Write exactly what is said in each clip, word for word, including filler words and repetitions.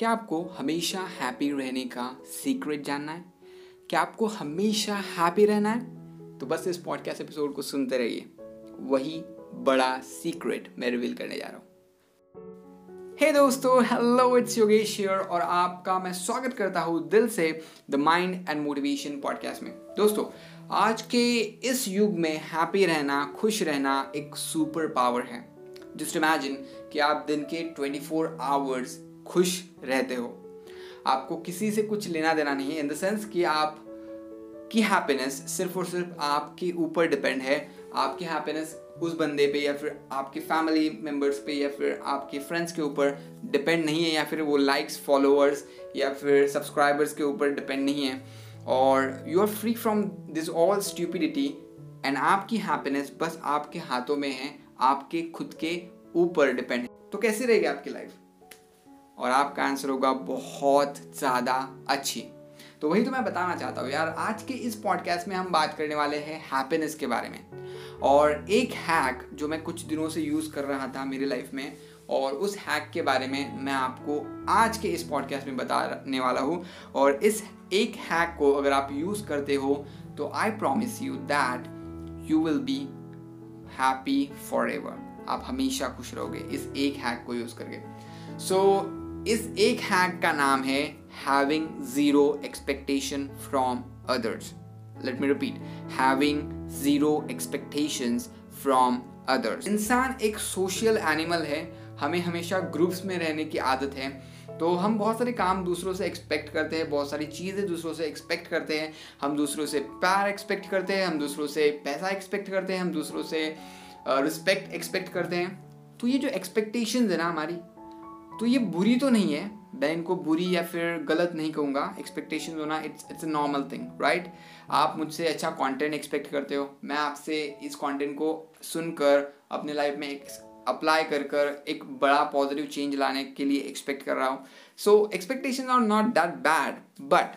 क्या आपको हमेशा हैप्पी रहने का सीक्रेट जानना है? क्या आपको हमेशा हैप्पी रहना है? तो बस इस पॉडकास्ट एपिसोड को सुनते रहिए, वही बड़ा सीक्रेट मैं रिवील करने जा रहा हूँ। हे दोस्तों, हेलो, इट्स योगेश हियर और आपका मैं स्वागत करता हूँ दिल से the mind and motivation podcast में। दोस्तों, आज के इस युग में हैप्पी रहना, खुश रहना एक सुपर पावर है। जस्ट इमेजिन कि आप दिन के चौबीस आवर्स खुश रहते हो, आपको किसी से कुछ लेना देना नहीं है, इन द सेंस कि आप की हैप्पीनेस सिर्फ और सिर्फ आपके ऊपर डिपेंड है। आपकी हैप्पीनेस उस बंदे पे या फिर आपके फैमिली मेम्बर्स पे या फिर आपके फ्रेंड्स के ऊपर डिपेंड नहीं है, या फिर वो लाइक्स, फॉलोअर्स या फिर सब्सक्राइबर्स के ऊपर डिपेंड नहीं है। और you are free from this all stupidity and आपकी हैप्पीनेस बस आपके हाथों में है, आपके खुद के ऊपर डिपेंड है। तो कैसी रहेगी आपकी लाइफ? और आपका आंसर होगा बहुत ज़्यादा अच्छी। तो वही तो मैं बताना चाहता हूँ यार, आज के इस पॉडकास्ट में हम बात करने वाले हैं हैप्पीनेस के बारे में। और एक हैक जो मैं कुछ दिनों से यूज़ कर रहा था मेरी लाइफ में, और उस हैक के बारे में मैं आपको आज के इस पॉडकास्ट में बताने वाला हूँ। और इस एक हैक को अगर आप यूज़ करते हो तो I promise you that you will be happy for ever. आप हमेशा खुश रहोगे इस एक हैक को यूज़ करके। सो इस एक हैक का नाम है having zero expectation from others. Let me repeat, having zero expectations from others. इंसान एक सोशल एनिमल है, हमें हमेशा ग्रुप्स में रहने की आदत है। तो हम बहुत सारे काम दूसरों से एक्सपेक्ट करते हैं, बहुत सारी चीज़ें दूसरों से एक्सपेक्ट करते हैं। हम दूसरों से प्यार एक्सपेक्ट करते हैं, हम दूसरों से पैसा एक्सपेक्ट करते हैं, हम दूसरों से रिस्पेक्ट एक्सपेक्ट करते हैं। तो ये जो एक्सपेक्टेशंस है ना हमारी, तो ये बुरी तो नहीं है, मैं इनको बुरी या फिर गलत नहीं कहूँगा। एक्सपेक्टेशन होना it's it's a normal thing, right? आप मुझसे अच्छा कंटेंट एक्सपेक्ट करते हो, मैं आपसे इस कंटेंट को सुनकर अपने लाइफ में एक अप्लाई कर कर एक बड़ा पॉजिटिव चेंज लाने के लिए एक्सपेक्ट कर रहा हूँ। So expectation are not that bad, but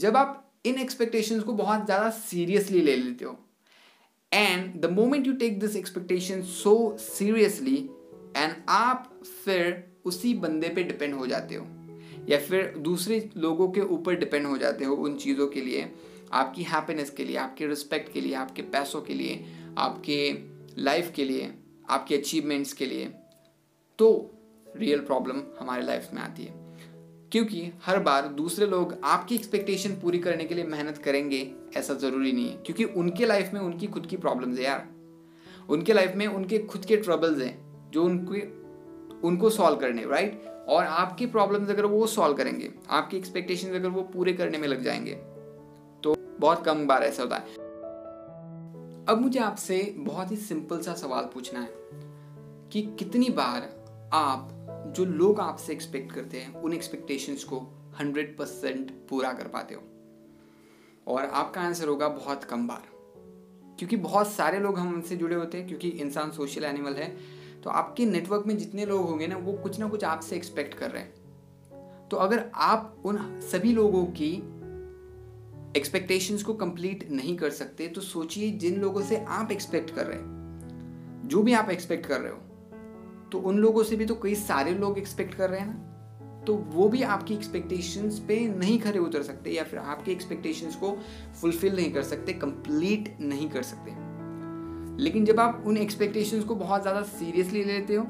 जब आप इन एक्सपेक्टेशंस को बहुत ज़्यादा सीरियसली ले लेते हो, and the moment you take this expectation so seriously, and आप फिर उसी बंदे पे डिपेंड हो जाते हो या फिर दूसरे लोगों के ऊपर डिपेंड हो जाते हो उन चीज़ों के लिए, आपकी हैप्पीनेस के लिए, आपके रिस्पेक्ट के लिए, आपके पैसों के लिए, आपके लाइफ के लिए, आपके अचीवमेंट्स के लिए। तो रियल प्रॉब्लम हमारे लाइफ में आती है, क्योंकि हर बार दूसरे लोग आपकी एक्सपेक्टेशन पूरी करने के लिए मेहनत करेंगे ऐसा ज़रूरी नहीं है, क्योंकि उनके लाइफ में उनकी खुद की प्रॉब्लम्स है यार, उनके लाइफ में उनके खुद के ट्रबल्स हैं जो उनके उनको सॉल्व करने, राइट? और आपकी प्रॉब्लम्स अगर वो सॉल्व करेंगे, आपकी एक्सपेक्टेशंस अगर वो पूरे करने में लग जाएंगे, तो बहुत कम बार ऐसा होता है। अब मुझे आपसे बहुत ही सिंपल सा सवाल पूछना है कि कितनी बार आप जो लोग आपसे एक्सपेक्ट करते हैं उन एक्सपेक्टेशंस को हंड्रेड परसेंट पूरा कर पाते हो? और आपका आंसर होगा बहुत कम बार, क्योंकि बहुत सारे लोग हमसे जुड़े होते हैं, क्योंकि इंसान सोशल एनिमल है। तो आपके नेटवर्क में जितने लोग होंगे ना, वो कुछ ना कुछ आपसे एक्सपेक्ट कर रहे हैं। तो अगर आप उन सभी लोगों की एक्सपेक्टेशंस को कंप्लीट नहीं कर सकते, तो सोचिए जिन लोगों से आप एक्सपेक्ट कर रहे हैं, जो भी आप एक्सपेक्ट कर रहे हो, तो उन लोगों से भी तो कई सारे लोग एक्सपेक्ट कर रहे हैं ना, तो वो भी आपकी एक्सपेक्टेशंस पे नहीं खरे उतर सकते या फिर आपकी एक्सपेक्टेशंस को फुलफिल नहीं कर सकते, कंप्लीट नहीं कर सकते। लेकिन जब आप उन एक्सपेक्टेशंस को बहुत ज़्यादा सीरियसली लेते हो,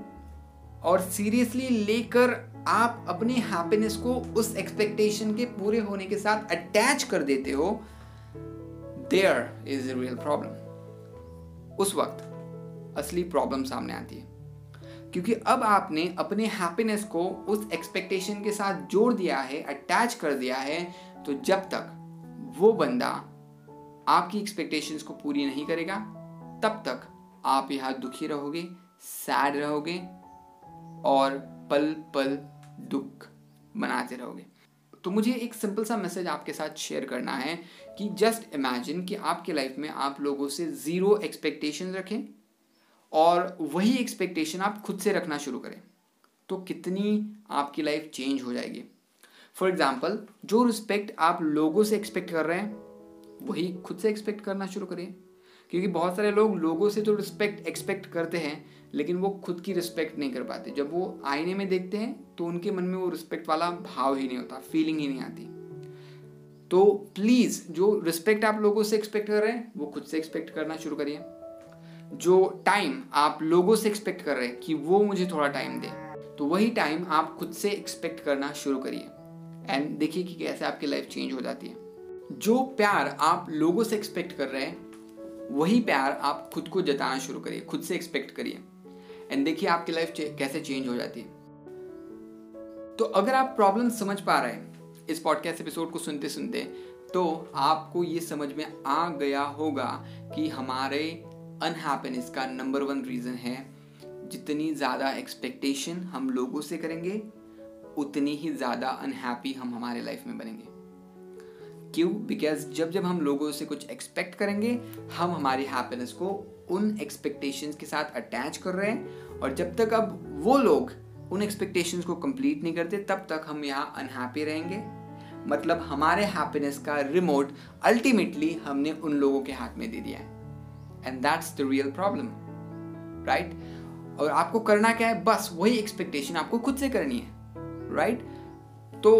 और सीरियसली लेकर आप अपनी हैप्पीनेस को उस एक्सपेक्टेशन के पूरे होने के साथ अटैच कर देते हो, there is a real problem. उस वक्त असली प्रॉब्लम सामने आती है, क्योंकि अब आपने अपने हैप्पीनेस को उस एक्सपेक्टेशन के साथ जोड़ दिया है, अटैच कर दिया है। तो जब तक वो बंदा आपकी एक्सपेक्टेशंस को पूरी नहीं करेगा, तब तक आप यहाँ दुखी रहोगे, सैड रहोगे और पल पल दुख मनाते रहोगे। तो मुझे एक सिंपल सा मैसेज आपके साथ शेयर करना है कि जस्ट इमेजिन कि आपके लाइफ में आप लोगों से ज़ीरो एक्सपेक्टेशन रखें और वही एक्सपेक्टेशन आप खुद से रखना शुरू करें, तो कितनी आपकी लाइफ चेंज हो जाएगी। फॉर एग्ज़ाम्पल, जो रिस्पेक्ट आप लोगों से एक्सपेक्ट कर रहे हैं, वही खुद से एक्सपेक्ट करना शुरू करें, क्योंकि बहुत सारे लोग लोगों से तो रिस्पेक्ट एक्सपेक्ट करते हैं, लेकिन वो खुद की रिस्पेक्ट नहीं कर पाते। जब वो आईने में देखते हैं तो उनके मन में वो रिस्पेक्ट वाला भाव ही नहीं होता, फीलिंग ही नहीं आती। तो प्लीज़ जो रिस्पेक्ट आप लोगों से एक्सपेक्ट कर रहे हैं वो खुद से एक्सपेक्ट करना शुरू करिए। जो टाइम आप लोगों से एक्सपेक्ट कर रहे हैं कि वो मुझे थोड़ा टाइम दे, तो वही टाइम आप खुद से एक्सपेक्ट करना शुरू करिए एंड देखिए कि कैसे आपकी लाइफ चेंज हो जाती है। जो प्यार आप लोगों से एक्सपेक्ट कर रहे हैं वही प्यार आप खुद को जताना शुरू करिए, खुद से एक्सपेक्ट करिए एंड देखिए आपकी लाइफ कैसे चेंज हो जाती है। तो अगर आप प्रॉब्लम समझ पा रहे हैं इस पॉडकास्ट एपिसोड को सुनते सुनते, तो आपको ये समझ में आ गया होगा कि हमारे अनहैप्पीनेस का नंबर वन रीज़न है जितनी ज़्यादा एक्सपेक्टेशन हम लोगों से करेंगे उतनी ही ज़्यादा अनहैप्पी हम हमारे लाइफ में बनेंगे। क्यों? बिकॉज जब जब हम लोगों से कुछ एक्सपेक्ट करेंगे हम हमारी हैप्पीनेस को उन एक्सपेक्टेशंस के साथ अटैच कर रहे हैं, और जब तक अब वो लोग उन एक्सपेक्टेशंस को कंप्लीट नहीं करते तब तक हम यहाँ अनहैप्पी रहेंगे। मतलब हमारे हैप्पीनेस का रिमोट अल्टीमेटली हमने उन लोगों के हाथ में दे दिया है and that's the real problem, right? और आपको करना क्या है? बस वही एक्सपेक्टेशन आपको खुद से करनी है, राइट right? तो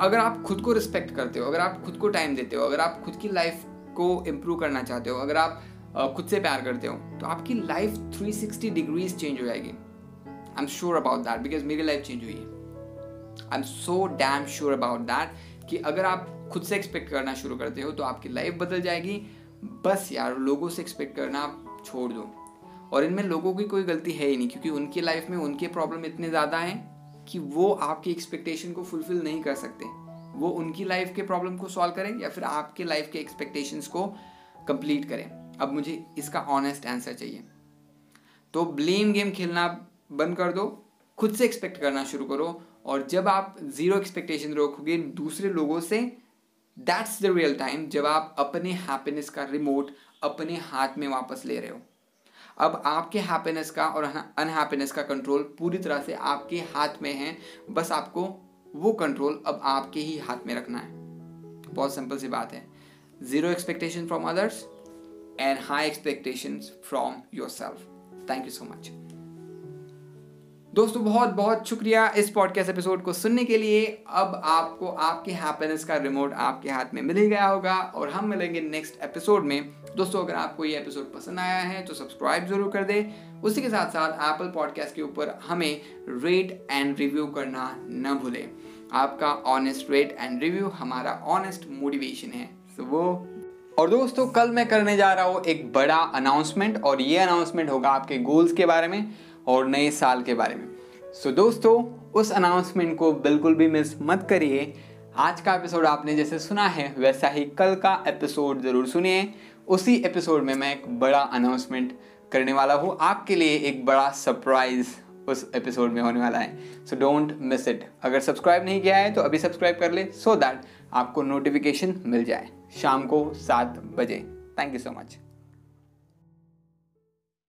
अगर आप खुद को रिस्पेक्ट करते हो, अगर आप खुद को टाइम देते हो, अगर आप खुद की लाइफ को इम्प्रूव करना चाहते हो, अगर आप खुद से प्यार करते हो, तो आपकी life three sixty degrees change हो जाएगी। I am sure about that because मेरी लाइफ चेंज हुई है। I am so damn sure about that कि अगर आप खुद से एक्सपेक्ट करना शुरू करते हो तो आपकी लाइफ बदल जाएगी। बस यार लोगों से एक्सपेक्ट करना आप छोड़ दो, और इनमें लोगों की कोई गलती है ही नहीं क्योंकि उनकी लाइफ में उनके प्रॉब्लम इतने ज़्यादा हैं कि वो आपकी एक्सपेक्टेशन को फुलफिल नहीं कर सकते। वो उनकी लाइफ के प्रॉब्लम को सॉल्व करें या फिर आपके लाइफ के एक्सपेक्टेशंस को कंप्लीट करें। अब मुझे इसका ऑनेस्ट आंसर चाहिए। तो ब्लेम गेम खेलना बंद कर दो, खुद से एक्सपेक्ट करना शुरू करो, और जब आप ज़ीरो एक्सपेक्टेशन रखोगे दूसरे लोगों से, दैट्स द रियल टाइम जब आप अपने हैप्पीनेस का रिमोट अपने हाथ में वापस ले रहे हो। अब आपके हैप्पीनेस का और अनहैप्पीनेस का कंट्रोल पूरी तरह से आपके हाथ में है। बस आपको वो कंट्रोल अब आपके ही हाथ में रखना है। बहुत सिंपल सी बात है, zero expectation from others and high expectations from yourself. Thank you so much दोस्तों, बहुत बहुत शुक्रिया इस पॉडकास्ट एपिसोड को सुनने के लिए। अब आपको आपके हैप्पीनेस का रिमोट आपके हाथ में मिल ही गया होगा, और हम मिलेंगे नेक्स्ट एपिसोड में। दोस्तों अगर आपको ये एपिसोड पसंद आया है तो सब्सक्राइब जरूर कर दे, उसी के साथ साथ एप्पल पॉडकास्ट के ऊपर हमें रेट एंड रिव्यू करना ना भूले। आपका ऑनेस्ट रेट एंड रिव्यू हमारा ऑनेस्ट मोटिवेशन है। सो वो और दोस्तों कल मैं करने जा रहा हूँ एक बड़ा अनाउंसमेंट, और ये अनाउंसमेंट होगा आपके गोल्स के बारे में और नए साल के बारे में। सो दोस्तों उस अनाउंसमेंट को बिल्कुल भी मिस मत करिए। आज का एपिसोड आपने जैसे सुना है वैसा ही कल का एपिसोड ज़रूर सुनिए। उसी एपिसोड में मैं एक बड़ा अनाउंसमेंट करने वाला हूँ आपके लिए, एक बड़ा सरप्राइज़ उस एपिसोड में होने वाला है। So don't miss it. अगर सब्सक्राइब नहीं किया है तो अभी सब्सक्राइब कर ले सो दैट आपको नोटिफिकेशन मिल जाए शाम को सात बजे। Thank you so much.